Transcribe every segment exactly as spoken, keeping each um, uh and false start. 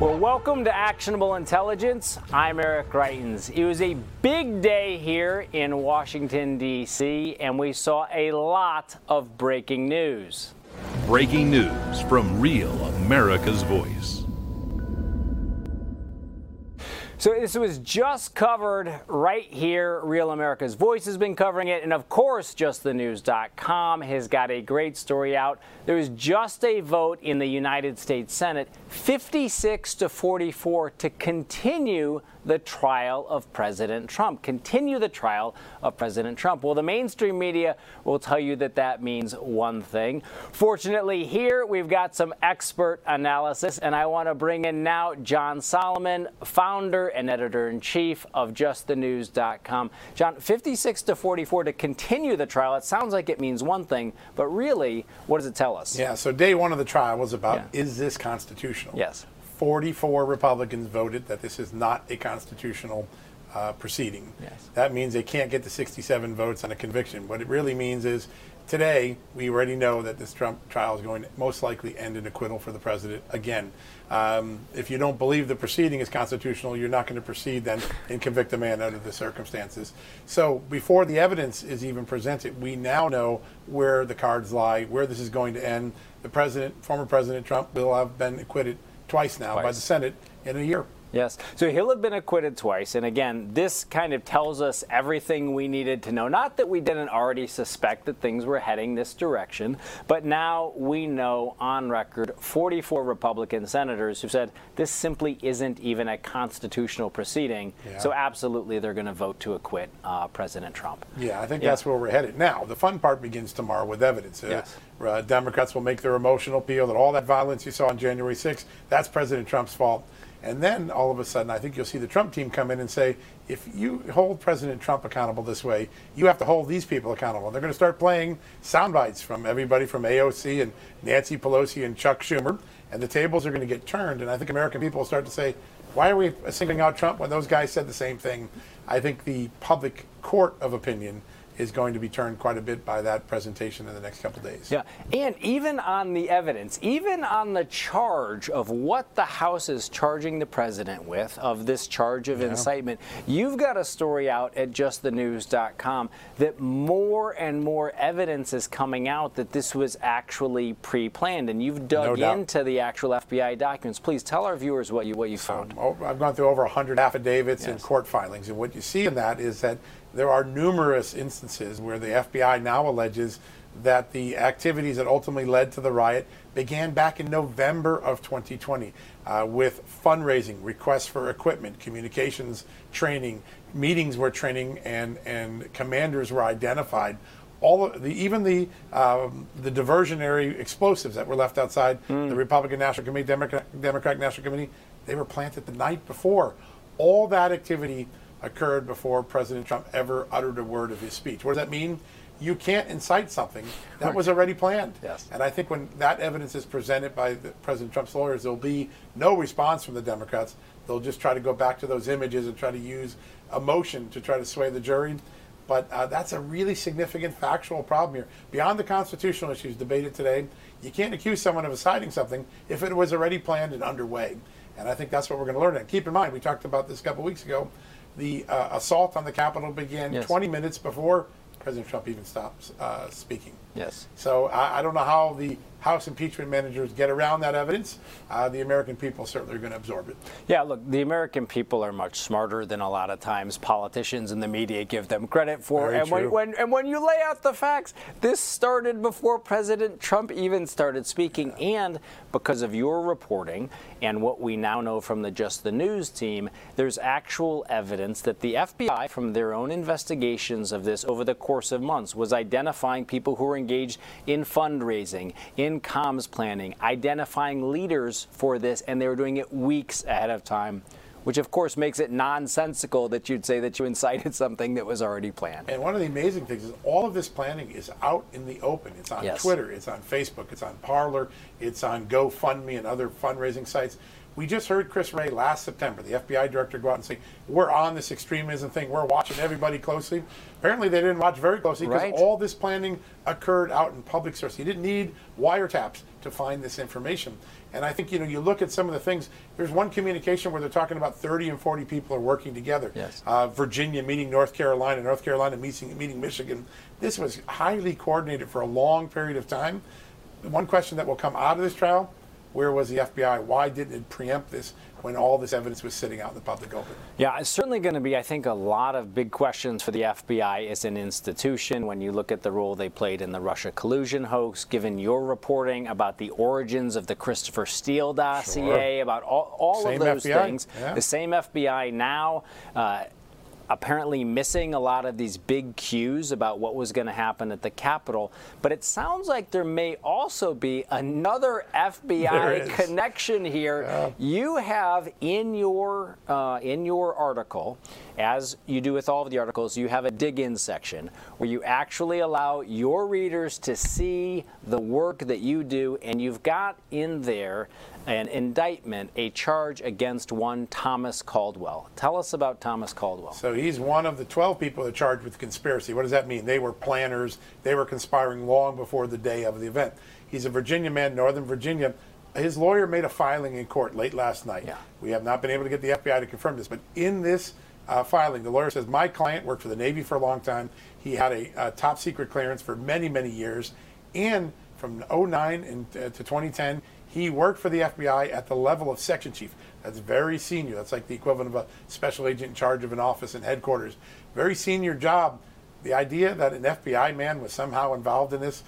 Well, welcome to Actionable Intelligence. I'm Eric Greitens. It was a big day here in Washington, D C, and we saw a lot of breaking news. Breaking news from Real America's Voice. So this was just covered right here. Real America's Voice has been covering it. And of course, just the news dot com has got a great story out. There was just a vote in the United States Senate, fifty-six to forty-four, to continue the trial of President Trump. Continue the trial of President Trump. Well, the mainstream media will tell you that that means one thing. Fortunately, here we've got some expert analysis. And I want to bring in now John Solomon, founder and editor-in-chief of just the news dot com. John, fifty-six to forty-four to continue the trial. It sounds like it means one thing, but really, what does it tell us? Yeah, so day one of the trial was about, yeah. is this constitutional? Yes. forty-four Republicans voted that this is not a constitutional uh, proceeding. Yes. That means they can't get the sixty-seven votes on a conviction. What it really means is today, we already know that this Trump trial is going to most likely end in acquittal for the president again. Um, if you don't believe the proceeding is constitutional, you're not going to proceed then and convict the man under the circumstances. So before the evidence is even presented, we now know where the cards lie, where this is going to end. The president, former President Trump, will have been acquitted twice now twice. by the Senate in a year. Yes. So he'll have been acquitted twice. And again, this kind of tells us everything we needed to know. Not that we didn't already suspect that things were heading this direction, but now we know on record forty-four Republican senators who said this simply isn't even a constitutional proceeding. Yeah. So absolutely, they're going to vote to acquit uh, President Trump. Yeah, I think yeah. that's where we're headed. Now, the fun part begins tomorrow with evidence. Yes. Uh, uh, Democrats will make their emotional appeal that all that violence you saw on January sixth, that's President Trump's fault. And then all of a sudden, I think you'll see the Trump team come in and say, if you hold President Trump accountable this way, you have to hold these people accountable. And they're going to start playing sound bites from everybody from A O C and Nancy Pelosi and Chuck Schumer. And the tables are going to get turned. And I think American people will start to say, why are we singling out Trump when those guys said the same thing? I think the public court of opinion is going to be turned quite a bit by that presentation in the next couple of days. Yeah, and even on the evidence, even on the charge of what the House is charging the president with, of this charge of yeah. incitement, you've got a story out at just the news dot com that more and more evidence is coming out that this was actually pre-planned, and you've dug no into the actual F B I documents. Please tell our viewers what you what you found. Um, I've gone through over one hundred affidavits yes. and court filings, and what you see in that is that there are numerous instances where the F B I now alleges that the activities that ultimately led to the riot began back in November of twenty twenty uh, with fundraising, requests for equipment, communications training, meetings where training and, and commanders were identified. All of the, even the um, the diversionary explosives that were left outside mm. the Republican National Committee, Democrat, Democratic National Committee, they were planted the night before. All that activity occurred before President Trump ever uttered a word of his speech. What does that mean? You can't incite something that was already planned. Yes. And I think when that evidence is presented by the President Trump's lawyers, there'll be no response from the Democrats. They'll just try to go back to those images and try to use emotion to try to sway the jury. But uh, that's a really significant factual problem here. Beyond the constitutional issues debated today, you can't accuse someone of inciting something if it was already planned and underway. And I think that's what we're going to learn. And keep in mind, we talked about this a couple weeks ago. The uh, assault on the Capitol began yes. twenty minutes before President Trump even stopped uh, speaking. Yes. So I, I don't know how the House impeachment managers get around that evidence. Uh, the American people certainly are going to absorb it. Yeah, look, the American people are much smarter than a lot of times politicians and the media give them credit for. Very and true. When, when, and when you lay out the facts, this started before President Trump even started speaking. Yeah. And because of your reporting and what we now know from the Just the News team, there's actual evidence that the F B I, from their own investigations of this over the course of months, was identifying people who were engaged in fundraising, in in comms planning, identifying leaders for this, and they were doing it weeks ahead of time, which of course makes it nonsensical that you'd say that you incited something that was already planned. And one of the amazing things is all of this planning is out in the open. It's on yes. Twitter, it's on Facebook, it's on Parler, it's on GoFundMe and other fundraising sites. We just heard Chris Wray last September, the F B I director, go out and say, we're on this extremism thing, we're watching everybody closely. Apparently they didn't watch very closely because right. all this planning occurred out in public source. You didn't need wiretaps to find this information. And I think, you know, you look at some of the things, there's one communication where they're talking about thirty and forty people are working together. Yes. Uh, Virginia meeting North Carolina, North Carolina meeting, meeting Michigan. This was highly coordinated for a long period of time. The one question that will come out of this trial, where was the F B I? Why didn't it preempt this when all this evidence was sitting out in the public open? Yeah, it's certainly going to be, I think, a lot of big questions for the F B I as an institution when you look at the role they played in the Russia collusion hoax, given your reporting about the origins of the Christopher Steele dossier, sure. about all, all of those F B I. Things. Yeah. The same F B I now. Uh, apparently missing a lot of these big cues about what was going to happen at the Capitol. But it sounds like there may also be another F B I connection here. Yeah. You have in your uh, in your article, as you do with all of the articles, you have a dig-in section where you actually allow your readers to see the work that you do, and you've got in there an indictment, a charge against one Thomas Caldwell. Tell us about Thomas Caldwell. So he's one of the twelve people that charged with conspiracy. What does that mean? They were planners. They were conspiring long before the day of the event. He's a Virginia man, Northern Virginia. His lawyer made a filing in court late last night. Yeah. We have not been able to get the F B I to confirm this, but in this Uh, filing, the lawyer says, my client worked for the Navy for a long time. He had a uh, top secret clearance for many, many years. And from oh nine and, uh, to twenty ten, he worked for the F B I at the level of section chief. That's very senior. That's like the equivalent of a special agent in charge of an office and headquarters. Very senior job. The idea that an F B I man was somehow involved in this,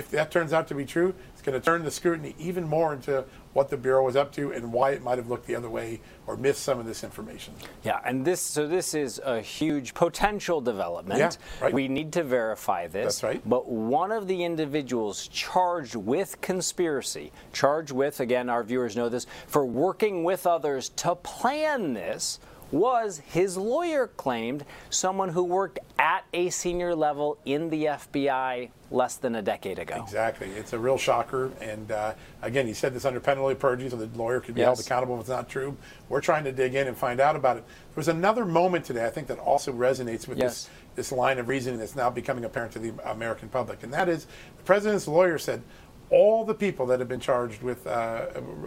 if that turns out to be true, it's going to turn the scrutiny even more into what the Bureau was up to and why it might have looked the other way or missed some of this information. Yeah, and this, so this is a huge potential development. Yeah, right. We need to verify this. That's right. But one of the individuals charged with conspiracy, charged with, again, our viewers know this, for working with others to plan this, was, his lawyer claimed, someone who worked at a senior level in the F B I less than a decade ago. Exactly. It's a real shocker. And uh, again, he said this under penalty of perjury, so the lawyer could be yes. held accountable if it's not true. We're trying to dig in and find out about it. There was another moment today, I think, that also resonates with yes. this, this line of reasoning that's now becoming apparent to the American public. And that is, the president's lawyer said, all the people that have been charged with uh,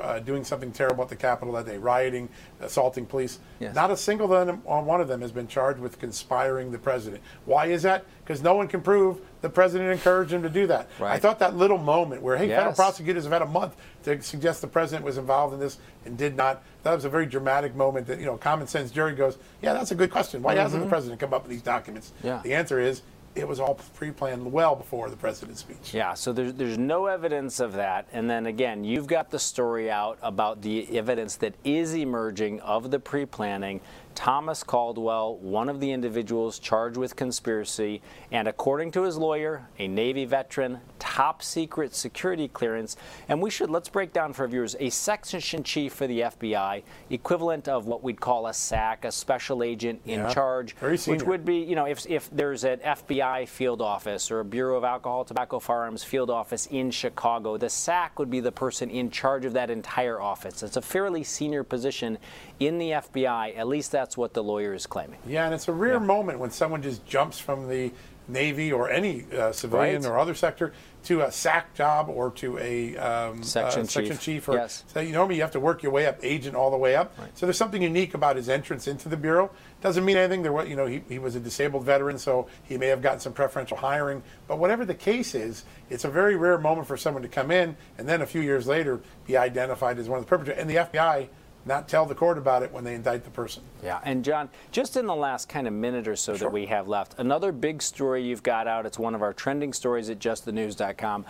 uh, doing something terrible at the Capitol that day, rioting, assaulting police, yes. not a single one of them has been charged with conspiring the president. Why is that? Because no one can prove the president encouraged him to do that. Right. I thought that little moment where, hey, yes. federal prosecutors have had a month to suggest the president was involved in this and did not, that was a very dramatic moment that, you know, common sense jury goes, yeah, that's a good question. Why mm-hmm. hasn't the president come up with these documents? Yeah. The answer is, it was all pre-planned well before the president's speech. Yeah, so there's, there's no evidence of that. And then again, you've got the story out about the evidence that is emerging of the pre-planning. Thomas Caldwell, one of the individuals charged with conspiracy, and according to his lawyer, a Navy veteran, top secret security clearance. And we should, let's break down for viewers, a section chief for the F B I, equivalent of what we'd call a S A C, a special agent in yeah, charge, which would be, you know, if, if there's an F B I field office or a Bureau of Alcohol, Tobacco, Firearms field office in Chicago, the S A C would be the person in charge of that entire office. It's a fairly senior position in the F B I, at least that That's what the lawyer is claiming. Yeah, and it's a rare yeah. moment when someone just jumps from the Navy or any uh, civilian right. or other sector to a S A C job or to a um, section, uh, section chief. chief or, yes. So you normally you have to work your way up, agent all the way up. Right. So there's something unique about his entrance into the Bureau. Doesn't mean anything. There was, you know, he, he was a disabled veteran, so he may have gotten some preferential hiring. But whatever the case is, it's a very rare moment for someone to come in and then a few years later be identified as one of the perpetrators. And the F B I not tell the court about it when they indict the person. Yeah, and John, just in the last kind of minute or so sure. that we have left, another big story you've got out, it's one of our trending stories at Just The News dot com,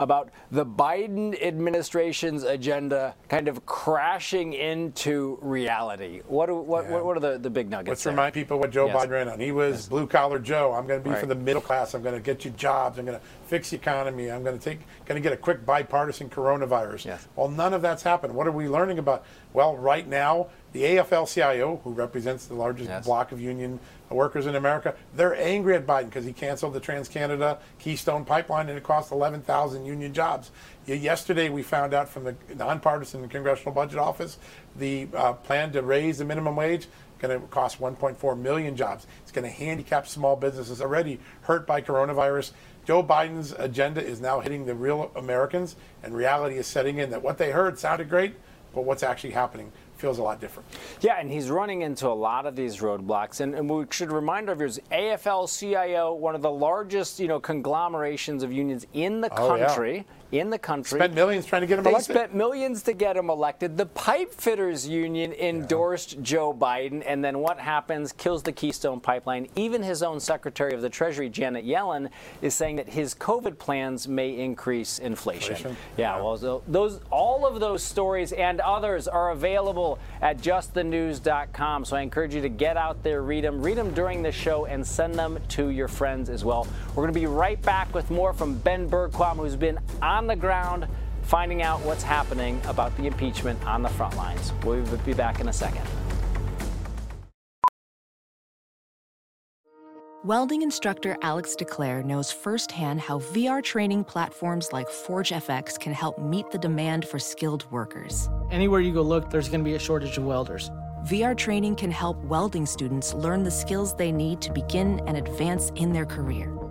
about the Biden administration's agenda kind of crashing into reality. What, what, yeah. what, what are the, the big nuggets? Let's there? remind people what Joe yes. Biden ran on. He was yes. blue-collar Joe. I'm going to be right. for the middle class. I'm going to get you jobs. I'm going to fix the economy. I'm going to take, going to get a quick bipartisan coronavirus. Yes. Well, none of that's happened. What are we learning about? Well, right now, the A F L C I O, who represents the largest yes. block of union workers in America, they're angry at Biden because he canceled the TransCanada Keystone Pipeline and it cost eleven thousand union jobs. Yesterday, we found out from the nonpartisan Congressional Budget Office the uh, plan to raise the minimum wage. Going to cost one point four million jobs. It's going to handicap small businesses already hurt by coronavirus. Joe Biden's agenda is now hitting the real Americans, and reality is setting in that what they heard sounded great, but what's actually happening feels a lot different. Yeah, and he's running into a lot of these roadblocks. And, and we should remind ourselves, A F L C I O, one of the largest, you know, conglomerations of unions in the oh, country. Yeah. In the country. Spent millions trying to get him they elected. They spent millions to get him elected. The Pipe Fitters Union endorsed yeah. Joe Biden. And then what happens? Kills the Keystone Pipeline. Even his own Secretary of the Treasury, Janet Yellen, is saying that his COVID plans may increase inflation. inflation? Yeah, yeah, well, those, all of those stories and others are available at just the news dot com. So I encourage you to get out there, read them, read them during the show, and send them to your friends as well. We're going to be right back with more from Ben Bergquam, who's been on the ground finding out what's happening about the impeachment on the front lines. We'll be back in a second. Welding instructor Alex DeClaire knows firsthand how V R training platforms like ForgeFX can help meet the demand for skilled workers. Anywhere you go look, there's going to be a shortage of welders. V R training can help welding students learn the skills they need to begin and advance in their career.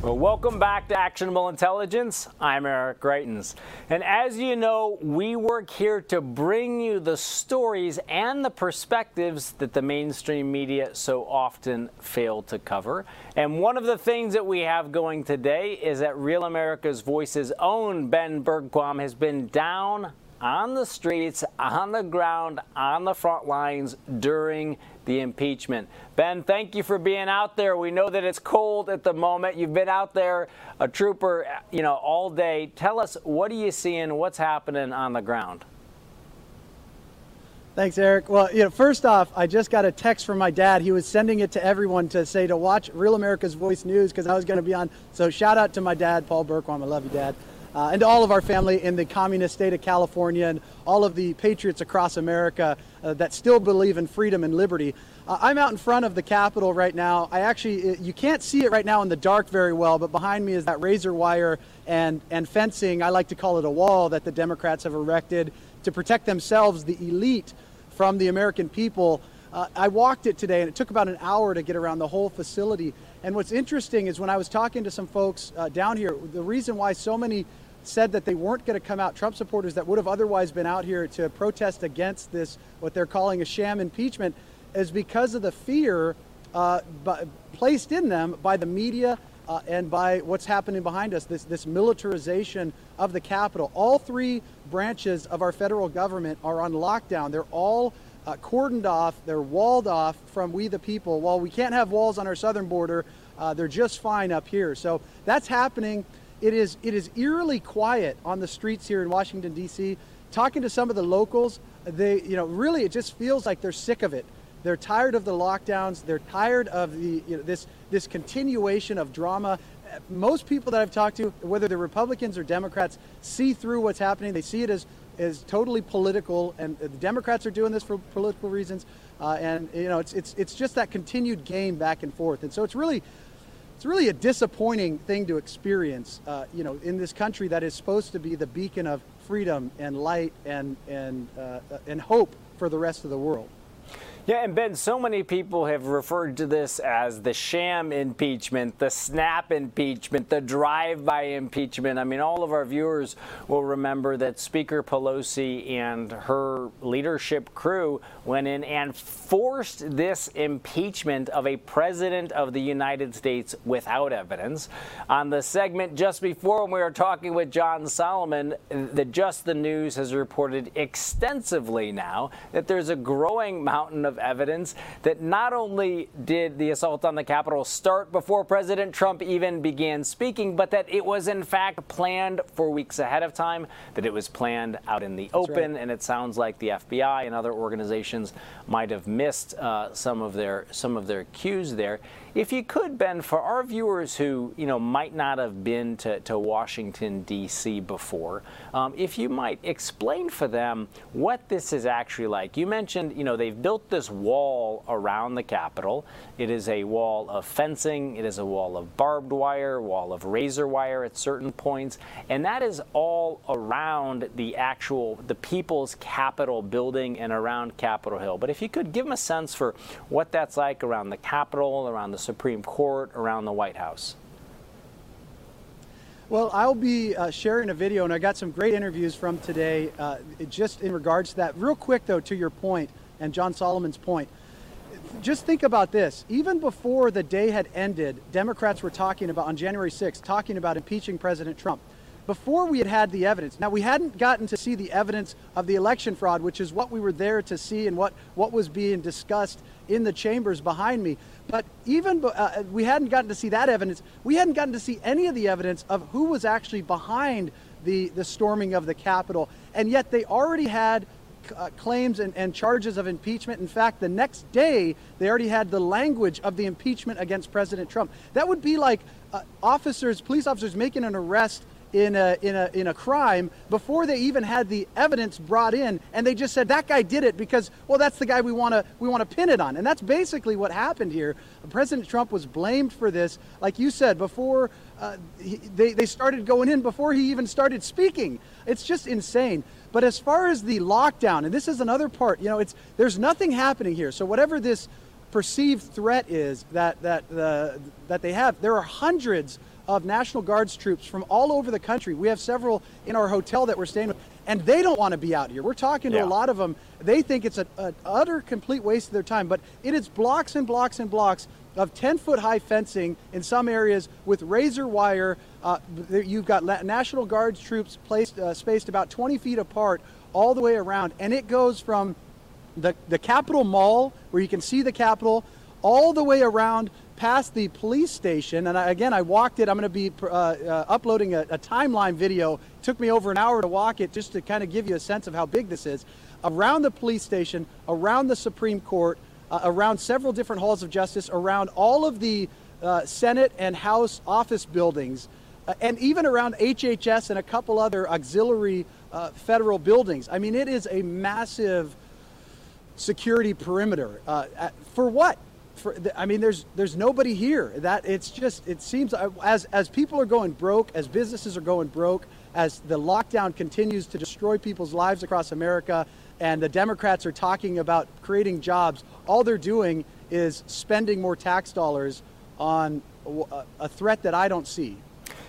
Well, welcome back to Actionable Intelligence. I'm Eric Greitens. And as you know, we work here to bring you the stories and the perspectives that the mainstream media so often fail to cover. And one of the things that we have going today is that Real America's Voice's own Ben Bergquam has been down on the streets, on the ground, on the front lines during the impeachment. Ben, thank you for being out there. We know that it's cold at the moment. You've been out there, a trooper, you know, all day. Tell us, what are you seeing? What's happening on the ground? Thanks, Eric. Well, you know, first off, I just got a text from my dad. He was sending it to everyone to say to watch Real America's Voice News because I was going to be on. So shout out to my dad, Paul Bergquam. I love you, Dad. Uh, and all of our family in the communist state of California and all of the patriots across America uh, that still believe in freedom and liberty. Uh, I'm out in front of the Capitol right now. I actually, you can't see it right now in the dark very well, but behind me is that razor wire and, and fencing. I like to call it a wall that the Democrats have erected to protect themselves, the elite, from the American people. Uh, I walked it today and it took about an hour to get around the whole facility. And what's interesting is when I was talking to some folks uh, down here, the reason why so many said that they weren't going to come out, Trump supporters that would have otherwise been out here to protest against this, what they're calling a sham impeachment, is because of the fear uh, b- placed in them by the media uh, and by what's happening behind us, this, this militarization of the Capitol. All three branches of our federal government are on lockdown. They're all uh, cordoned off, they're walled off from we the people. While we can't have walls on our southern border, uh, they're just fine up here. So that's happening. It is it is eerily quiet on the streets here in Washington, D C. Talking to some of the locals, they, you know, really it just feels like they're sick of it. They're tired of the lockdowns. They're tired of the you know, this this continuation of drama. Most people that I've talked to, whether they're Republicans or Democrats, see through what's happening. They see it as is totally political, and the Democrats are doing this for political reasons. Uh, and you know, it's it's it's just that continued game back and forth. And so it's really. It's really a disappointing thing to experience, uh, you know, in this country that is supposed to be the beacon of freedom and light and and uh, and hope for the rest of the world. Yeah, and Ben, so many people have referred to this as the sham impeachment, the snap impeachment, the drive-by impeachment. I mean, all of our viewers will remember that Speaker Pelosi and her leadership crew went in and forced this impeachment of a president of the United States without evidence. On the segment just before, when we were talking with John Solomon, the Just the News has reported extensively now that there's a growing mountain of evidence that not only did the assault on the Capitol start before President Trump even began speaking, but that it was in fact planned for weeks ahead of time, that it was planned out in the open. Right. And it sounds like the F B I and other organizations might have missed uh, some of their some of their cues there. If you could, Ben, for our viewers who, you know, might not have been to, to Washington, D C before, um, if you might explain for them what this is actually like. You mentioned, you know, they've built this wall around the Capitol. It is a wall of fencing. It is a wall of barbed wire, wall of razor wire at certain points. And that is all around the actual, the People's Capitol building and around Capitol Hill. But if you could give them a sense for what that's like around the Capitol, around the Supreme Court, around the White House. Well, I'll be uh, sharing a video, and I got some great interviews from today uh, just in regards to that. Real quick, though, to your point and John Solomon's point, just think about this. Even before the day had ended, Democrats were talking about, on January sixth, talking about impeaching President Trump. Before we had had the evidence. Now, we hadn't gotten to see the evidence of the election fraud, which is what we were there to see and what, what was being discussed in the chambers behind me. But even uh, we hadn't gotten to see that evidence. We hadn't gotten to see any of the evidence of who was actually behind the, the storming of the Capitol. And yet they already had uh, claims and, and charges of impeachment. In fact, the next day, they already had the language of the impeachment against President Trump. That would be like uh, officers, police officers making an arrest in a in a in a crime before they even had the evidence brought in, and they just said that guy did it because, well, that's the guy we want to we want to pin it on. And that's basically what happened here. President Trump was blamed for this, like you said, before uh, he, they they started going in, before he even started speaking. It's just insane. But as far as the lockdown, and this is another part, you know, it's there's nothing happening here. So whatever this perceived threat is that that the that they have, there are hundreds of National Guards troops from all over the country. We have several in our hotel that we're staying with, and they don't want to be out here. We're talking to yeah. a lot of them. They think it's an utter, complete waste of their time, but it is blocks and blocks and blocks of ten-foot high fencing in some areas with razor wire. Uh, you've got National Guards troops placed, uh, spaced about twenty feet apart all the way around, and it goes from the, the Capitol Mall, where you can see the Capitol, all the way around past the police station. And I, again, I walked it. I'm going to be uh, uh, uploading a, a timeline video. It took me over an hour to walk it, just to kind of give you a sense of how big this is. Around the police station, around the Supreme Court, uh, around several different halls of justice, around all of the uh, Senate and House office buildings, uh, and even around H H S and a couple other auxiliary uh, federal buildings. I mean, it is a massive security perimeter. Uh, for what? For, I mean, there's there's nobody here. That it's just it seems as as people are going broke, as businesses are going broke, as the lockdown continues to destroy people's lives across America, and the Democrats are talking about creating jobs. All they're doing is spending more tax dollars on a, a threat that I don't see.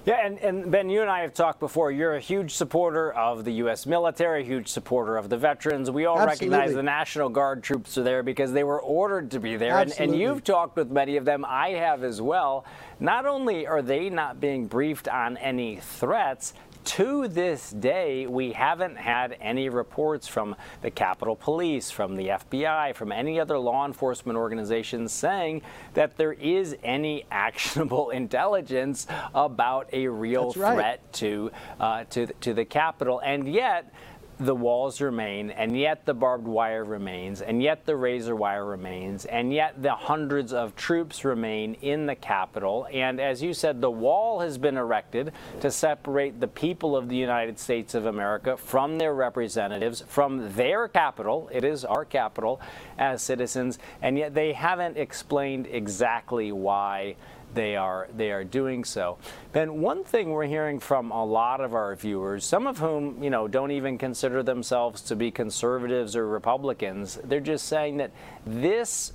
Yeah, and, and Ben, you and I have talked before. You're a huge supporter of the U S military, a huge supporter of the veterans. We all Absolutely. recognize the National Guard troops are there because they were ordered to be there. And, and you've talked with many of them. I have as well. Not only are they not being briefed on any threats, to this day, we haven't had any reports from the Capitol Police, from the F B I, from any other law enforcement organizations saying that there is any actionable intelligence about a real That's right. threat to, uh, to, to the Capitol. And yet, the walls remain, and yet the barbed wire remains, and yet the razor wire remains, and yet the hundreds of troops remain in the Capitol. And as you said, the wall has been erected to separate the people of the United States of America from their representatives, from their Capitol. It is our Capitol as citizens, and yet they haven't explained exactly why they are they are doing so. Ben, one thing we're hearing from a lot of our viewers, some of whom, you know, don't even consider themselves to be conservatives or Republicans, they're just saying that this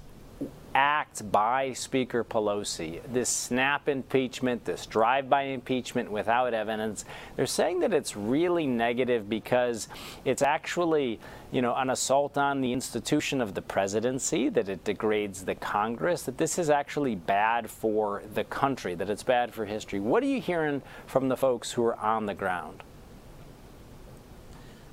act by Speaker Pelosi, this snap impeachment, this drive-by impeachment without evidence, they're saying that it's really negative because it's actually, you know, an assault on the institution of the presidency, that it degrades the Congress, that this is actually bad for the country, that it's bad for history. What are you hearing from the folks who are on the ground?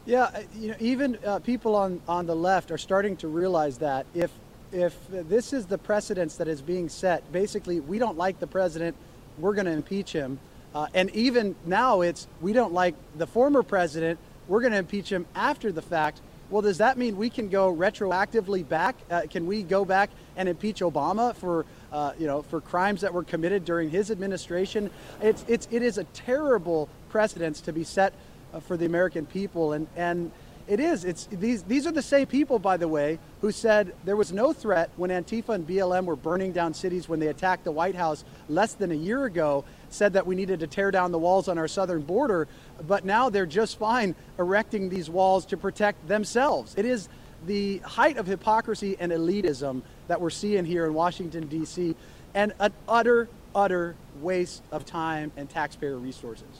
Yeah, you know, even uh, people on, on the left are starting to realize that if If this is the precedence that is being set, basically, we don't like the president, we're going to impeach him. Uh, and even now it's, we don't like the former president, we're going to impeach him after the fact. Well, does that mean we can go retroactively back? Uh, can we go back and impeach Obama for, uh, you know, for crimes that were committed during his administration? It's, it's, it is a terrible precedence to be set uh, for the American people. And, and It is. It's these. These are the same people, by the way, who said there was no threat when Antifa and B L M were burning down cities when they attacked the White House less than a year ago, said that we needed to tear down the walls on our southern border. But now they're just fine erecting these walls to protect themselves. It is the height of hypocrisy and elitism that we're seeing here in Washington, D C, and an utter, utter waste of time and taxpayer resources.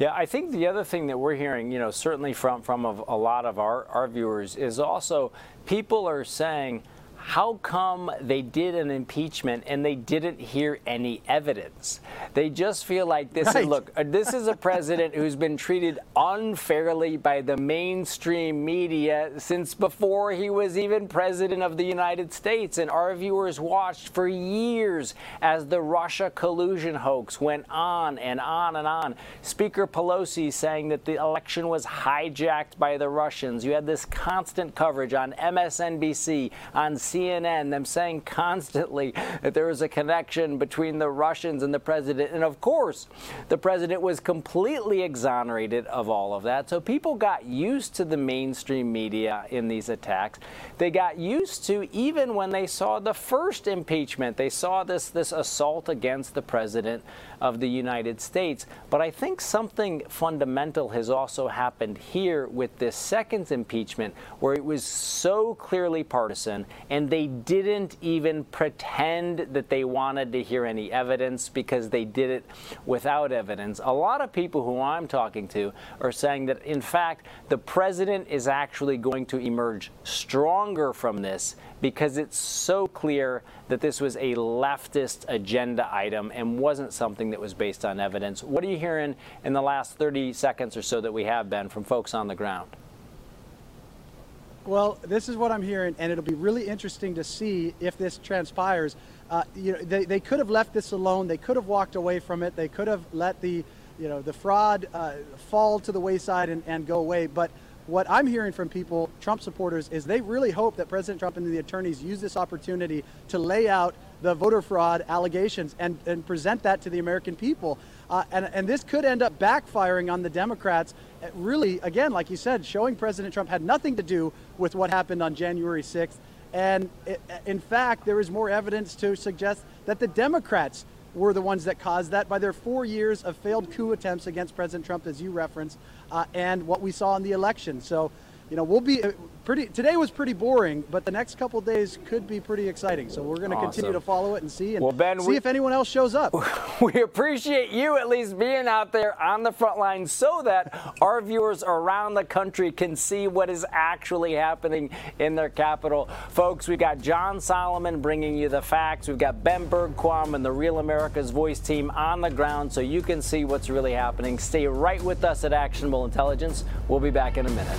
Yeah, I think the other thing that we're hearing, you know, certainly from, from a, a lot of our, our viewers is also people are saying, how come they did an impeachment and they didn't hear any evidence? They just feel like this right. is, look, this is a president who's been treated unfairly by the mainstream media since before he was even president of the United States. And our viewers watched for years as the Russia collusion hoax went on and on and on. Speaker Pelosi saying that the election was hijacked by the Russians. You had this constant coverage on M S N B C, on C N N, them saying constantly that there was a connection between the Russians and the president. And of course, the president was completely exonerated of all of that. So people got used to the mainstream media in these attacks. They got used to, even when they saw the first impeachment, they saw this, this assault against the president of the United States. But I think something fundamental has also happened here with this second impeachment, where it was so clearly partisan, and they didn't even pretend that they wanted to hear any evidence because they did it without evidence. A lot of people who I'm talking to are saying that, in fact, the president is actually going to emerge stronger from this because it's so clear that this was a leftist agenda item and wasn't something that was based on evidence. What are you hearing in the last thirty seconds or so that we have, Ben, from folks on the ground? Well, this is what I'm hearing, and it'll be really interesting to see if this transpires. Uh, you know, they, they could have left this alone. They could have walked away from it. They could have let the, you know, the fraud uh, fall to the wayside and, and go away. But what I'm hearing from people, Trump supporters, is they really hope that President Trump and the attorneys use this opportunity to lay out the voter fraud allegations and, and present that to the American people. Uh, and, and this could end up backfiring on the Democrats. Really, again, like you said, showing President Trump had nothing to do with what happened on January sixth. And it, in fact, there is more evidence to suggest that the Democrats were the ones that caused that by their four years of failed coup attempts against President Trump, as you referenced, uh, and what we saw in the election. So, you know, we'll be pretty, today was pretty boring, but the next couple days could be pretty exciting. So we're going to awesome. continue to follow it and see and well, Ben, see we, if anyone else shows up. We appreciate you at least being out there on the front line so that our viewers around the country can see what is actually happening in their capital. Folks, we got John Solomon bringing you the facts. We've got Ben Bergquam and the Real America's Voice team on the ground so you can see what's really happening. Stay right with us at Actionable Intelligence. We'll be back in a minute.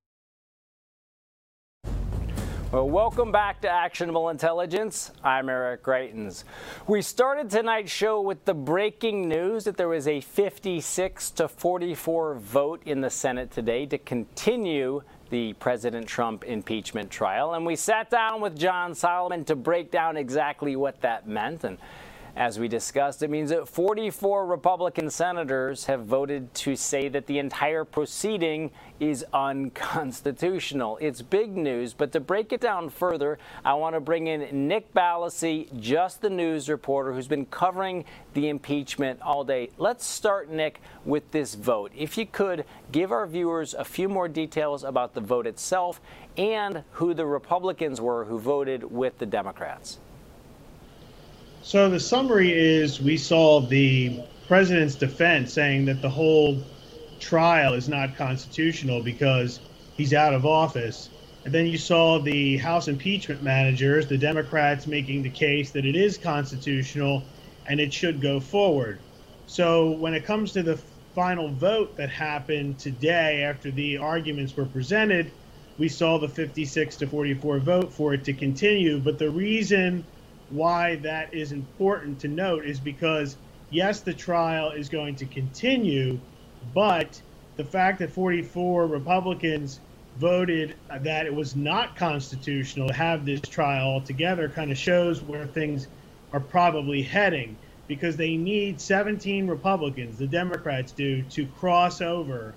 Well, welcome back to Actionable Intelligence. I'm Eric Greitens. We started tonight's show with the breaking news that there was a fifty-six to forty-four vote in the Senate today to continue the President Trump impeachment trial. And we sat down with John Solomon to break down exactly what that meant. And as we discussed, it means that forty-four Republican senators have voted to say that the entire proceeding is unconstitutional. It's big news, but to break it down further, I want to bring in Nick Ballasy, Just the News reporter, who's been covering the impeachment all day. Let's start, Nick, with this vote. If you could, give our viewers a few more details about the vote itself and who the Republicans were who voted with the Democrats. So the summary is we saw the president's defense saying that the whole trial is not constitutional because he's out of office. And then you saw the House impeachment managers, the Democrats, making the case that it is constitutional and it should go forward. So when it comes to the final vote that happened today after the arguments were presented, we saw the fifty-six to forty-four vote for it to continue. But the reason why that is important to note is because, yes, the trial is going to continue, but the fact that forty-four Republicans voted that it was not constitutional to have this trial altogether kind of shows where things are probably heading, because they need seventeen Republicans, the Democrats do, to cross over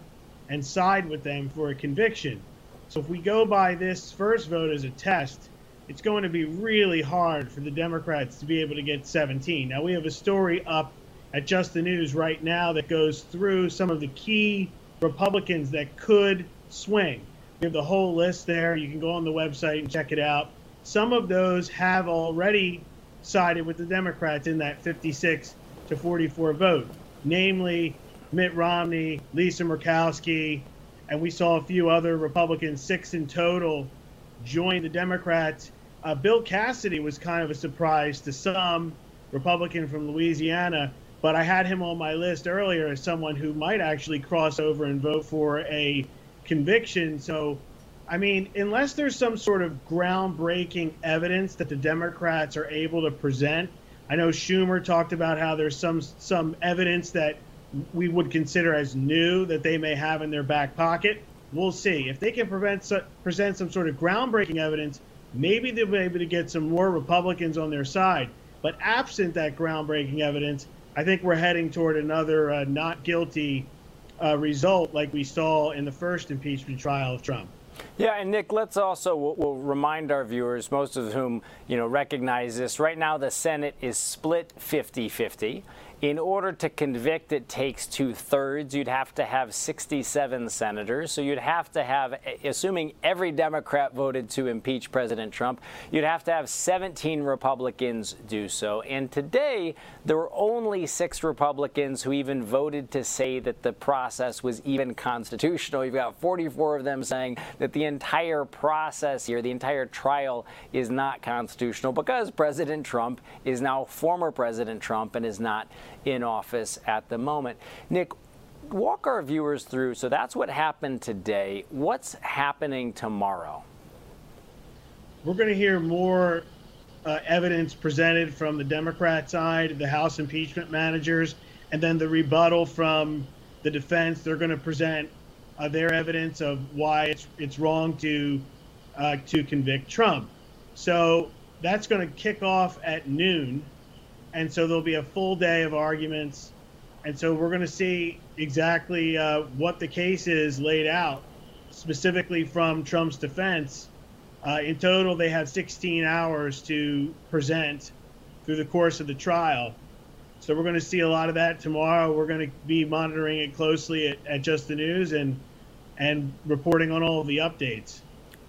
and side with them for a conviction. So if we go by this first vote as a test, it's going to be really hard for the Democrats to be able to get seventeen. Now, we have a story up at Just the News right now that goes through some of the key Republicans that could swing. We have the whole list there. You can go on the website and check it out. Some of those have already sided with the Democrats in that fifty-six to forty-four vote, namely Mitt Romney, Lisa Murkowski, and we saw a few other Republicans, six in total, join the Democrats. Uh, Bill Cassidy was kind of a surprise to some, Republican from Louisiana, but I had him on my list earlier as someone who might actually cross over and vote for a conviction. So, I mean, unless there's some sort of groundbreaking evidence that the Democrats are able to present, I know Schumer talked about how there's some some evidence that we would consider as new that they may have in their back pocket. We'll see. If they can prevent, present some sort of groundbreaking evidence, maybe they'll be able to get some more Republicans on their side. But absent that groundbreaking evidence, I think we're heading toward another uh, not guilty uh, result like we saw in the first impeachment trial of Trump. Yeah, and Nick, let's also we'll, we'll remind our viewers, most of whom, you know, recognize this. Right now, the Senate is split fifty-fifty. In order to convict, it takes two-thirds. You'd have to have sixty-seven senators. So you'd have to have, assuming every Democrat voted to impeach President Trump, you'd have to have seventeen Republicans do so. And today, there were only six Republicans who even voted to say that the process was even constitutional. You've got forty-four of them saying that the entire process here, the entire trial, is not constitutional because President Trump is now former President Trump and is not in office at the moment. Nick, walk our viewers through. So that's what happened today. What's happening tomorrow? We're going to hear more uh, evidence presented from the Democrat side, the House impeachment managers, and then the rebuttal from the defense. They're going to present uh, their evidence of why it's it's wrong to uh, to convict Trump. So that's going to kick off at noon. And so there'll be a full day of arguments. And so we're going to see exactly uh, what the case is laid out, specifically from Trump's defense. Uh, in total, they have sixteen hours to present through the course of the trial. So we're going to see a lot of that tomorrow. We're going to be monitoring it closely at, at Just the News and and reporting on all of the updates.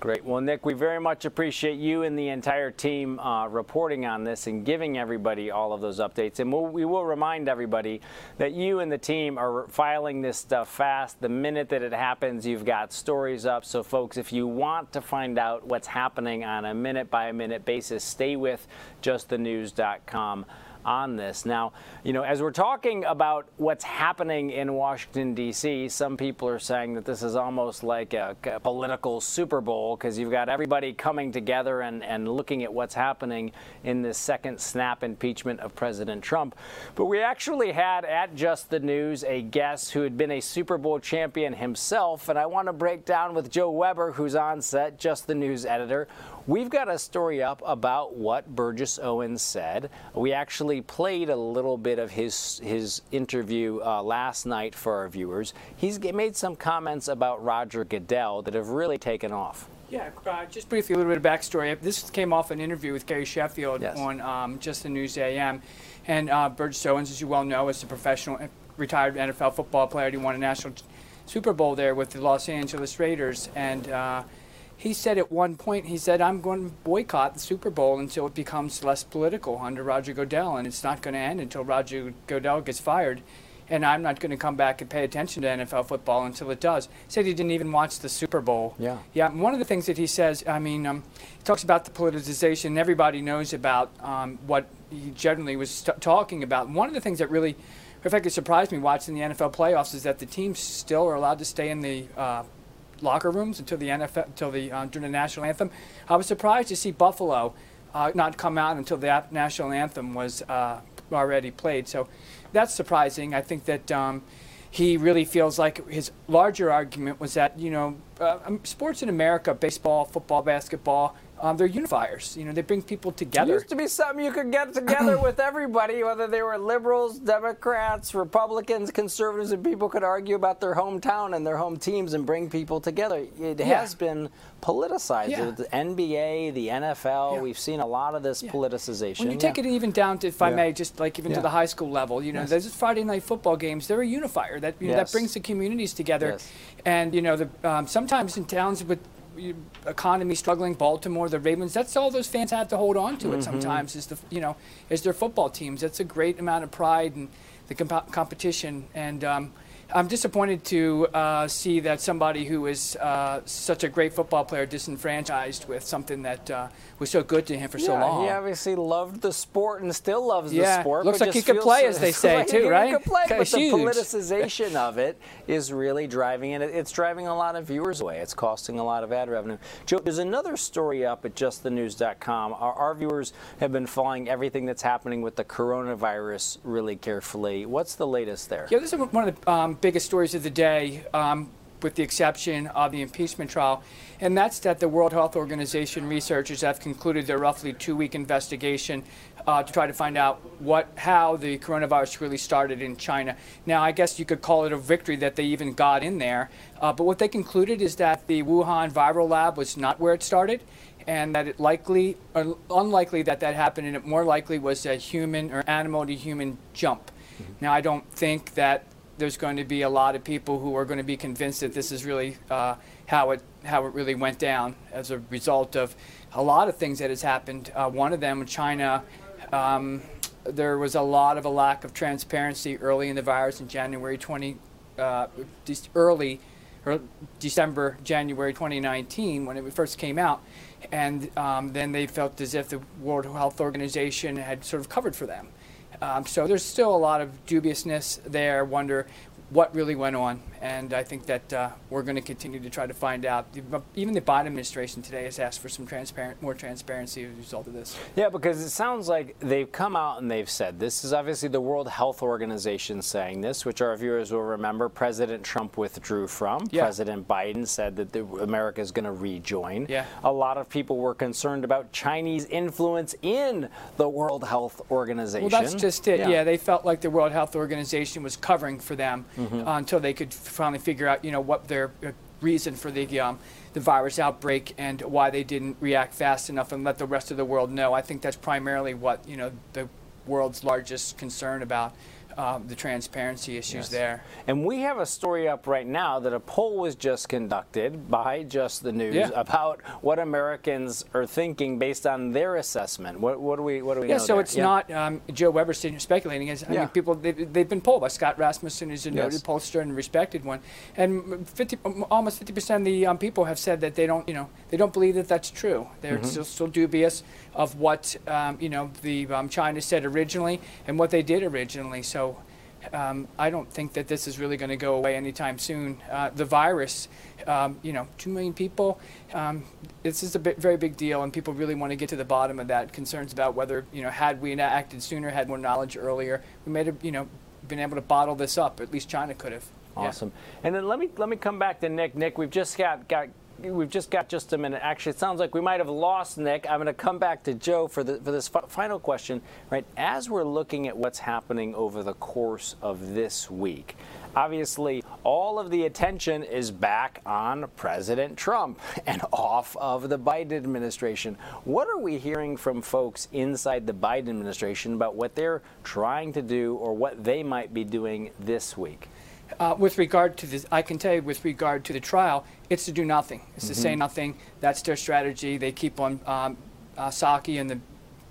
Great. Well, Nick, we very much appreciate you and the entire team uh, reporting on this and giving everybody all of those updates. And we'll, we will remind everybody that you and the team are filing this stuff fast. The minute that it happens, you've got stories up. So, folks, if you want to find out what's happening on a minute-by-minute basis, stay with just the news dot com. on this. Now, you know, as we're talking about what's happening in Washington, D C, some people are saying that this is almost like a political Super Bowl, because you've got everybody coming together and, and looking at what's happening in this second snap impeachment of President Trump. But we actually had at Just the News a guest who had been a Super Bowl champion himself, and I want to break down with Joe Weber, who's on set, Just the News editor. We've got a story up about what Burgess Owens said. We actually played a little bit of his his interview uh, last night for our viewers. He's made some comments about Roger Goodell that have really taken off. Yeah, uh, just briefly, a little bit of backstory. This came off an interview with Gary Sheffield yes. on um, Just the News A M. And uh, Burgess Owens, as you well know, is a professional, retired N F L football player. He won a national Super Bowl there with the Los Angeles Raiders. And uh, he said at one point, he said, I'm going to boycott the Super Bowl until it becomes less political under Roger Goodell. And it's not going to end until Roger Goodell gets fired. And I'm not going to come back and pay attention to N F L football until it does. He said he didn't even watch the Super Bowl. Yeah. Yeah. One of the things that he says, I mean, um, he talks about the politicization. Everybody knows about um, what he generally was t- talking about. One of the things that really, in fact, it surprised me watching the N F L playoffs is that the teams still are allowed to stay in the uh, locker rooms until the N F L, until the uh, during the national anthem. I was surprised to see Buffalo uh, not come out until the national anthem was uh, already played. So that's surprising. I think that um, he really feels like his larger argument was that, you know, uh, sports in America, baseball, football, basketball, um, they're unifiers. You know, they bring people together. It used to be something you could get together with everybody, whether they were liberals, Democrats, Republicans, conservatives, and people could argue about their hometown and their home teams and bring people together. It yeah. has been politicized. Yeah. The N B A, the N F L, yeah. we've seen a lot of this yeah. politicization. When you take yeah. it even down to, if I yeah. may, just like even yeah. to the high school level, you know, yes. there's Friday night football games. They're a unifier that you yes. know, that brings the communities together. Yes. And, you know, the, um, sometimes in towns with economy struggling, Baltimore, the Ravens, that's all those fans have to hold on to it mm-hmm. sometimes is the, you know, is their football teams. That's a great amount of pride and the comp- competition. And um, I'm disappointed to uh, see that somebody who is uh, such a great football player disenfranchised with something that uh, was so good to him for yeah, so long. He obviously loved the sport and still loves yeah, the sport. Looks but like he could play, as they say, like too, he right? He could play, but huge. The politicization of it is really driving it. It's driving a lot of viewers away. It's costing a lot of ad revenue. Joe, there's another story up at just the news dot com. Our, our viewers have been following everything that's happening with the coronavirus really carefully. What's the latest there? Yeah, this is one of the um, biggest stories of the day, um, with the exception of the impeachment trial, and that's that the World Health Organization researchers have concluded their roughly two-week investigation uh, to try to find out what, how the coronavirus really started in China. Now, I guess you could call it a victory that they even got in there, uh, but what they concluded is that the Wuhan viral lab was not where it started, and that it likely, or unlikely that that happened, and it more likely was a human or animal-to-human jump. Mm-hmm. Now, I don't think that there's going to be a lot of people who are going to be convinced that this is really uh, how it how it really went down as a result of a lot of things that has happened. Uh, one of them, China, um, there was a lot of a lack of transparency early in the virus in January twentieth, uh, early or December, January twenty nineteen when it first came out. And um, then they felt as if the World Health Organization had sort of covered for them. Um, so there's still a lot of dubiousness there, wonder what really went on. And I think that uh, we're going to continue to try to find out. Even the Biden administration today has asked for some transparent, more transparency as a result of this. Yeah, because it sounds like they've come out and they've said, this is obviously the World Health Organization saying this, which our viewers will remember President Trump withdrew from. Yeah. President Biden said that the, America is going to rejoin. Yeah. A lot of people were concerned about Chinese influence in the World Health Organization. Well, that's just it. Yeah, yeah they felt like the World Health Organization was covering for them mm-hmm. uh, until they could finally figure out, you know, what their reason for the um, the virus outbreak and why they didn't react fast enough and let the rest of the world know. I think that's primarily what, you know, the world's largest concern about um, the transparency issues yes. there. And we have a story up right now that a poll was just conducted by Just the News yeah. about what Americans are thinking based on their assessment. What, what do we what do we yeah, know so there? It's yeah. not um, Joe Weber speculating. It's, I yeah. mean, people, they've, they've been polled by Scott Rasmussen, who's a noted yes. pollster and respected one. And fifty, almost fifty percent of the um, people have said that they don't, you know, they don't believe that that's true. They're mm-hmm. still, still dubious of what, um, you know, the um, China said originally and what they did originally. So um, I don't think that this is really going to go away anytime soon. Uh, the virus, um, you know, two million people, um, this is a bit, very big deal, and people really want to get to the bottom of that. Concerns about whether, you know, had we acted sooner, had more knowledge earlier, we may have, you know, been able to bottle this up. At least China could have. Awesome. Yeah. And then let me let me come back to Nick. Nick, we've just got got. We've just got just a minute. Actually, it sounds like we might have lost Nick. I'm going to come back to Joe for the, for this f- final question. Right, as we're looking at what's happening over the course of this week, obviously, all of the attention is back on President Trump and off of the Biden administration. What are we hearing from folks inside the Biden administration about what they're trying to do or what they might be doing this week? Uh, with regard to this, I can tell you with regard to the trial, it's to do nothing. It's mm-hmm. to say nothing. That's their strategy. They keep on, um, uh, Psaki and the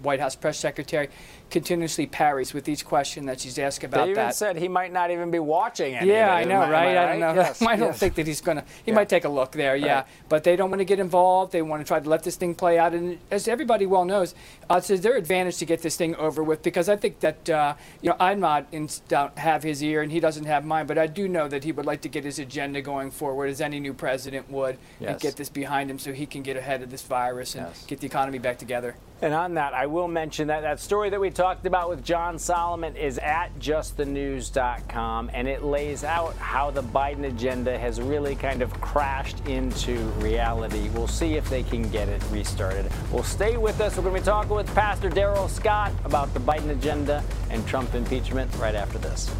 White House press secretary continuously parries with each question that she's asked about that. They even that. said he might not even be watching anything. Yeah, I know, am, right? Am I, right? I don't know. Yes, I don't yes. think that he's going to. He yeah. might take a look there, yeah. Right. But they don't want to get involved. They want to try to let this thing play out. And as everybody well knows, uh, it's their advantage to get this thing over with, because I think that, uh, you know, I'm not in, don't have his ear and he doesn't have mine, but I do know that he would like to get his agenda going forward, as any new president would, yes. and get this behind him so he can get ahead of this virus and yes. get the economy back together. And on that, I will mention that that story that we talked about with John Solomon is at just the news dot com, and it lays out how the Biden agenda has really kind of crashed into reality. We'll see if they can get it restarted. Well, stay with us. We're going to be talking with Pastor Darrell Scott about the Biden agenda and Trump impeachment right after this.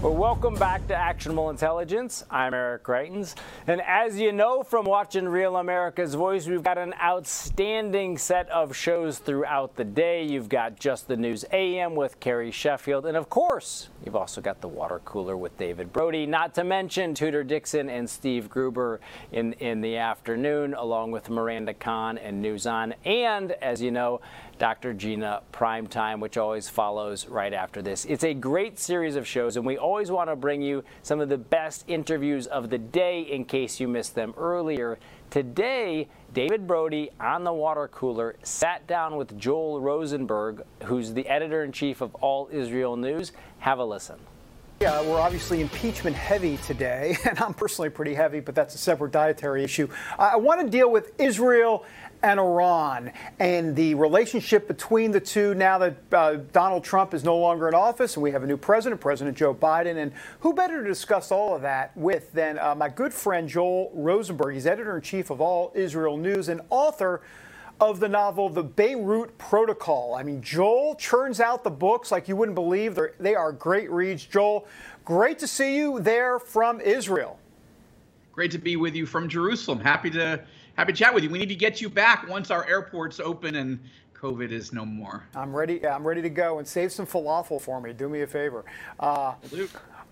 Well, welcome back to Actionable Intelligence. I'm Eric Greitens. And as you know from watching Real America's Voice, we've got an outstanding set of shows throughout the day. You've got Just the News A M with Carrie Sheffield. And, of course, you've also got The Water Cooler with David Brody, not to mention Tudor Dixon and Steve Gruber in, in the afternoon, along with Miranda Khan and News On. And, as you know, Doctor Gina Primetime, which always follows right after this. It's a great series of shows, and we always want to bring you some of the best interviews of the day in case you missed them earlier. Today, David Brody on The Water Cooler sat down with Joel Rosenberg, who's the editor-in-chief of All Israel News. Have a listen. Yeah, we're obviously impeachment heavy today, and I'm personally pretty heavy, but that's a separate dietary issue. I want to deal with Israel and Iran and the relationship between the two now that uh, Donald Trump is no longer in office and we have a new president, President Joe Biden. And who better to discuss all of that with than uh, my good friend Joel Rosenberg. He's editor-in-chief of All Israel News and author of the novel The Beirut Protocol. I mean, Joel churns out the books like you wouldn't believe. They're, they are great reads. Joel, great to see you there from Israel. Great to be with you from Jerusalem. Happy to happy to chat with you. We need to get you back once our airports open and COVID is no more. I'm ready. I'm ready to go, and save some falafel for me. Do me a favor. Uh,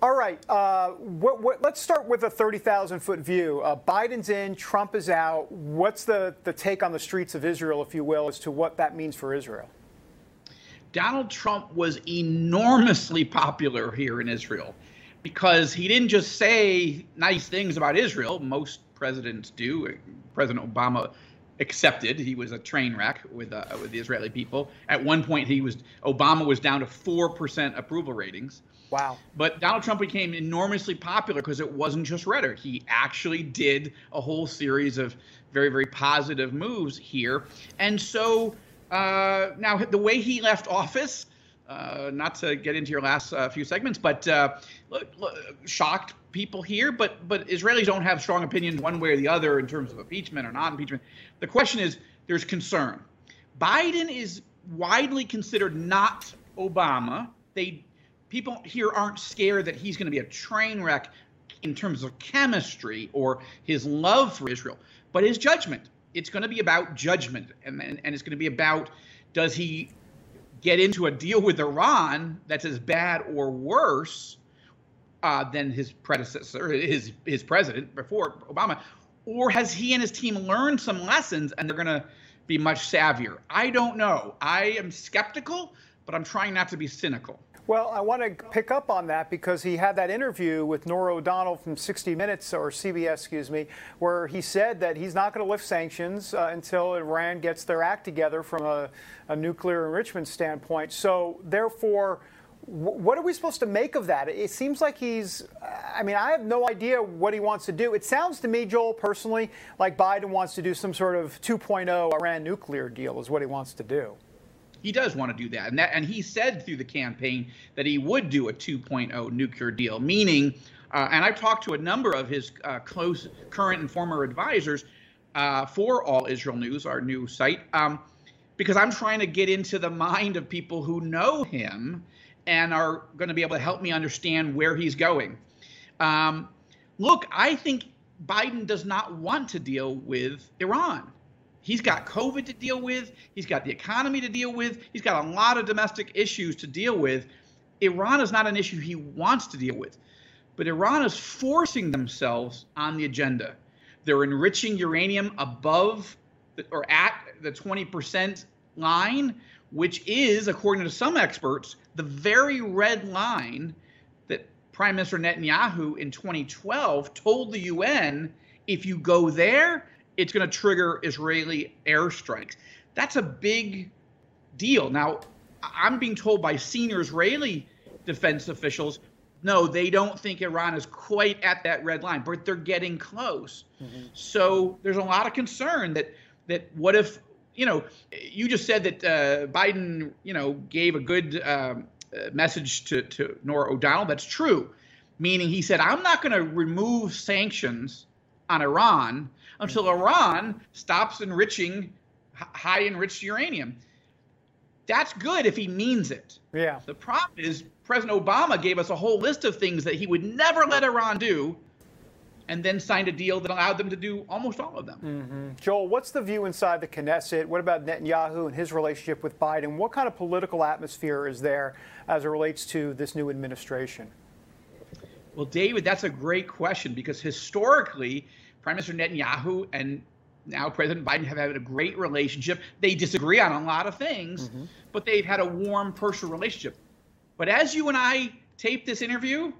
All right. Uh, what, what, let's start with a thirty thousand foot view. Uh, Biden's in, Trump is out. What's the, the take on the streets of Israel, if you will, as to what that means for Israel? Donald Trump was enormously popular here in Israel because he didn't just say nice things about Israel. Most presidents do. President Obama accepted. He was a train wreck with uh, with the Israeli people. At one point, he was Obama was down to four percent approval ratings. Wow. But Donald Trump became enormously popular because it wasn't just rhetoric. He actually did a whole series of very, very positive moves here. And so uh, now the way he left office, uh, not to get into your last uh, few segments, but uh, look, look, shocked people here. But but Israelis don't have strong opinions one way or the other in terms of impeachment or not impeachment. The question is, there's concern. Biden is widely considered not Obama. They People here aren't scared that he's going to be a train wreck in terms of chemistry or his love for Israel, but his judgment. It's going to be about judgment, and and, and it's going to be about, does he get into a deal with Iran that's as bad or worse uh, than his predecessor, his his president before Obama, or has he and his team learned some lessons and they're going to be much savvier? I don't know. I am skeptical, but I'm trying not to be cynical. Well, I want to pick up on that because he had that interview with Norah O'Donnell from sixty minutes, or C B S, excuse me, where he said that he's not going to lift sanctions uh, until Iran gets their act together from a, a nuclear enrichment standpoint. So, therefore, w what are we supposed to make of that? It seems like he's, I mean, I have no idea what he wants to do. It sounds to me, Joel, personally, like Biden wants to do some sort of two point oh Iran nuclear deal is what he wants to do. He does want to do that. And that, and he said through the campaign that he would do a two point oh nuclear deal, meaning, uh, and I've talked to a number of his uh, close current and former advisors uh, for All Israel News, our new site, um, because I'm trying to get into the mind of people who know him and are going to be able to help me understand where he's going. Um, look, I think Biden does not want to deal with Iran. He's got COVID to deal with. He's got the economy to deal with. He's got a lot of domestic issues to deal with. Iran is not an issue he wants to deal with. But Iran is forcing themselves on the agenda. They're enriching uranium above the, or at the twenty percent line, which is, according to some experts, the very red line that Prime Minister Netanyahu in twenty twelve told the U N, if you go there, it's going to trigger Israeli airstrikes. That's a big deal. Now, I'm being told by senior Israeli defense officials, no, they don't think Iran is quite at that red line, but they're getting close. Mm-hmm. So there's a lot of concern that that what if, you know, you just said that uh, Biden, you know, gave a good um, message to, to Norah O'Donnell. That's true, meaning he said, I'm not going to remove sanctions on Iran until Iran stops enriching high enriched uranium. That's good if he means it. Yeah. The problem is President Obama gave us a whole list of things that he would never let Iran do, and then signed a deal that allowed them to do almost all of them. Mm-hmm. Joel, what's the view inside the Knesset? What about Netanyahu and his relationship with Biden? What kind of political atmosphere is there as it relates to this new administration? Well, David, that's a great question, because historically, Prime Minister Netanyahu and now President Biden have had a great relationship. They disagree on a lot of things, mm-hmm. but they've had a warm personal relationship. But as you and I tape this interview,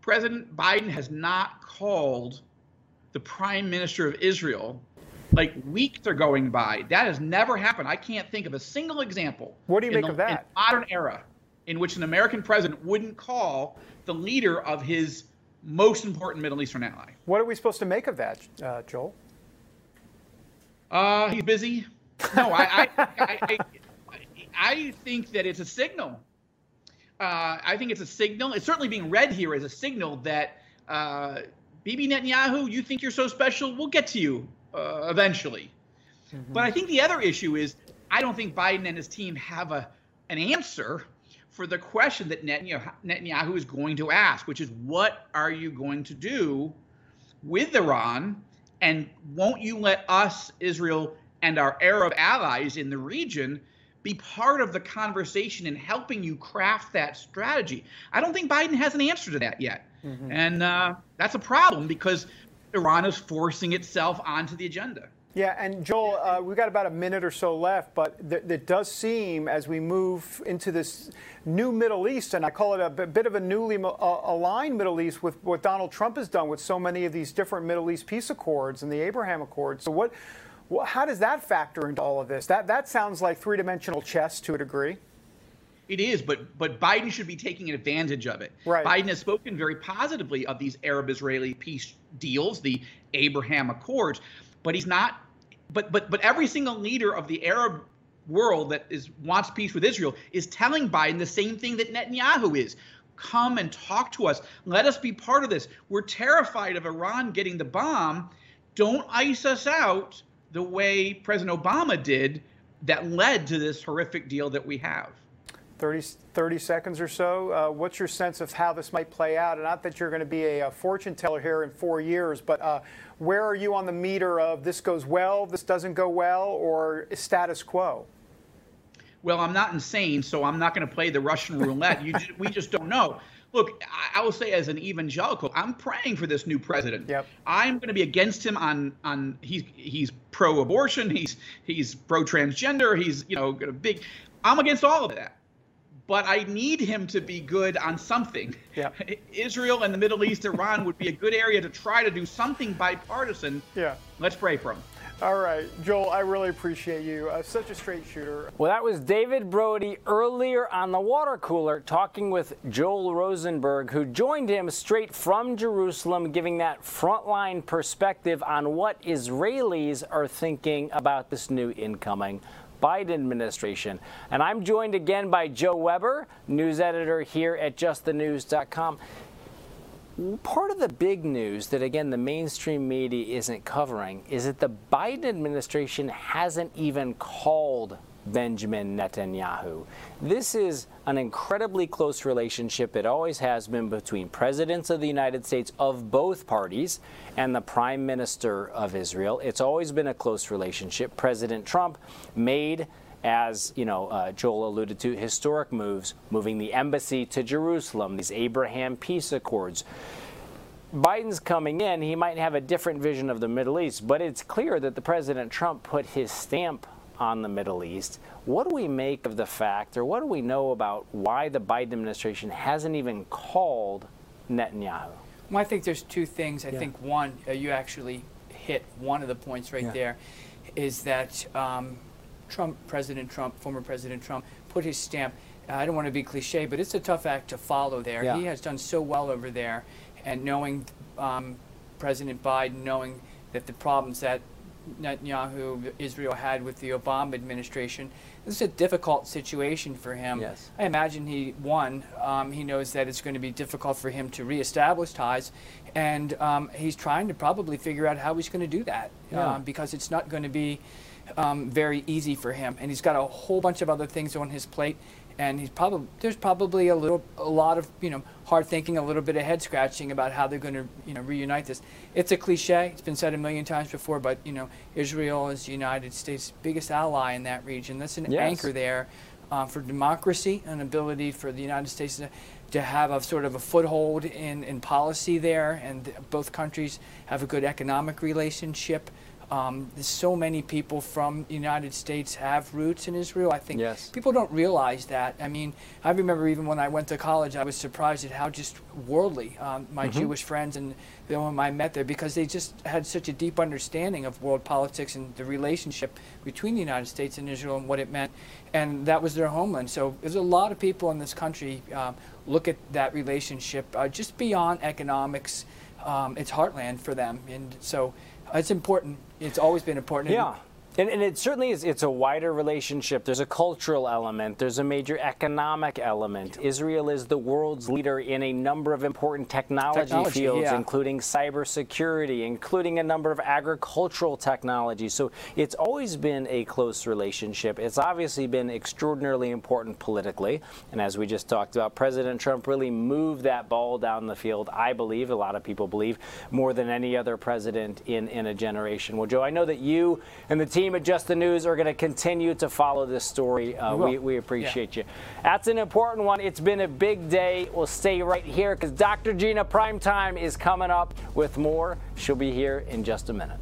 President Biden has not called the Prime Minister of Israel. Like, weeks are going by. That has never happened. I can't think of a single example. What do you make the, of that? In the modern era in which an American president wouldn't call the leader of his most important Middle Eastern ally. What are we supposed to make of that, uh, Joel? Uh, he's busy. No, I, I, I, I, I think that it's a signal. Uh, I think it's a signal. It's certainly being read here as a signal that, uh, Bibi Netanyahu, you think you're so special? We'll get to you uh, eventually. Mm-hmm. But I think the other issue is I don't think Biden and his team have a an answer for the question that Netanyahu is going to ask, which is, what are you going to do with Iran? And won't you let us, Israel, and our Arab allies in the region be part of the conversation in helping you craft that strategy? I don't think Biden has an answer to that yet. Mm-hmm. And uh, that's a problem, because Iran is forcing itself onto the agenda. Yeah, and Joel, uh, we've got about a minute or so left, but th it does seem as we move into this new Middle East, and I call it a bit of a newly aligned Middle East with what Donald Trump has done with so many of these different Middle East peace accords and the Abraham Accords. So what, wh how does that factor into all of this? That, that sounds like three-dimensional chess to a degree. It is, but but Biden should be taking advantage of it. Right. Biden has spoken very positively of these Arab-Israeli peace deals, the Abraham Accords. But he's not. But but but every single leader of the Arab world that is wants peace with Israel is telling Biden the same thing that Netanyahu is: come and talk to us. Let us be part of this. We're terrified of Iran getting the bomb. Don't ice us out the way President Obama did, that led to this horrific deal that we have. thirty, thirty seconds or so. Uh, what's your sense of how this might play out? And not that you're going to be a, a fortune teller here in four years, but uh, where are you on the meter of this goes well, this doesn't go well, or status quo? well, I'm not insane, so I'm not going to play the Russian roulette. You just, we just don't know. Look, I, I will say as an evangelical, I'm praying for this new president. Yep. I'm going to be against him on on he's he's pro-abortion, he's he's pro-transgender, he's you know big. I'm against all of that. But I need him to be good on something. Yeah. Israel and the Middle East, Iran would be a good area to try to do something bipartisan. Yeah. Let's pray for him. All right, Joel, I really appreciate you. Uh, such a straight shooter. Well, that was David Brody earlier on the water cooler talking with Joel Rosenberg, who joined him straight from Jerusalem, giving that frontline perspective on what Israelis are thinking about this new incoming Biden administration. And I'm joined again by Joe Weber, news editor here at just the news dot com. Part of the big news that, again, the mainstream media isn't covering is that the Biden administration hasn't even called Benjamin Netanyahu. This is an incredibly close relationship. It always has been between presidents of the United States of both parties and the prime minister of Israel. It's always been a close relationship. President Trump made, as you know, uh, Joel alluded to, historic moves, moving the embassy to Jerusalem, these Abraham peace accords. Biden's coming in, he might have a different vision of the Middle East, but it's clear that the President Trump put his stamp on the Middle East. What do we make of the fact, or what do we know about why the Biden administration hasn't even called Netanyahu? Well, I think there's two things. I yeah. think one, uh, you actually hit one of the points right yeah. there, is that um, Trump, President Trump, former President Trump, put his stamp. Uh, I don't want to be cliche, but it's a tough act to follow there. Yeah. He has done so well over there, and knowing um, President Biden, knowing that the problems that Netanyahu, Israel had with the Obama administration. This is a difficult situation for him. Yes. I imagine he won. Um, he knows that it's going to be difficult for him to reestablish ties, and um, he's trying to probably figure out how he's going to do that yeah. um, because it's not going to be um, very easy for him. And he's got a whole bunch of other things on his plate, and he's probably there's probably a little, a lot of you know hard thinking, a little bit of head scratching about how they're going to you know reunite this. It's a cliche. It's been said a million times before, but you know Israel is the United States' biggest ally in that region. That's an yes. anchor there uh, for democracy, an ability for the United States to, to have a sort of a foothold in in policy there, and both countries have a good economic relationship. Um, there's so many people from the United States have roots in Israel. I think yes. people don't realize that. I mean, I remember even when I went to college, I was surprised at how just worldly um, my mm-hmm. Jewish friends and the one I met there, because they just had such a deep understanding of world politics and the relationship between the United States and Israel and what it meant. And that was their homeland. So there's a lot of people in this country um, look at that relationship uh, just beyond economics. Um, it's heartland for them. And so it's important. It's always been important. Yeah. And, and it certainly is. It's a wider relationship. There's a cultural element. There's a major economic element. Israel is the world's leader in a number of important technology, technology fields, yeah. including cybersecurity, including a number of agricultural technologies. So it's always been a close relationship. It's obviously been extraordinarily important politically. And as we just talked about, President Trump really moved that ball down the field, I believe, a lot of people believe, more than any other president in, in a generation. Well, Joe, I know that you and the team at Just the News are going to continue to follow this story. Uh, we, we appreciate yeah. you. That's an important one. It's been a big day. We'll stay right here because Doctor Gina Primetime is coming up with more. She'll be here in just a minute.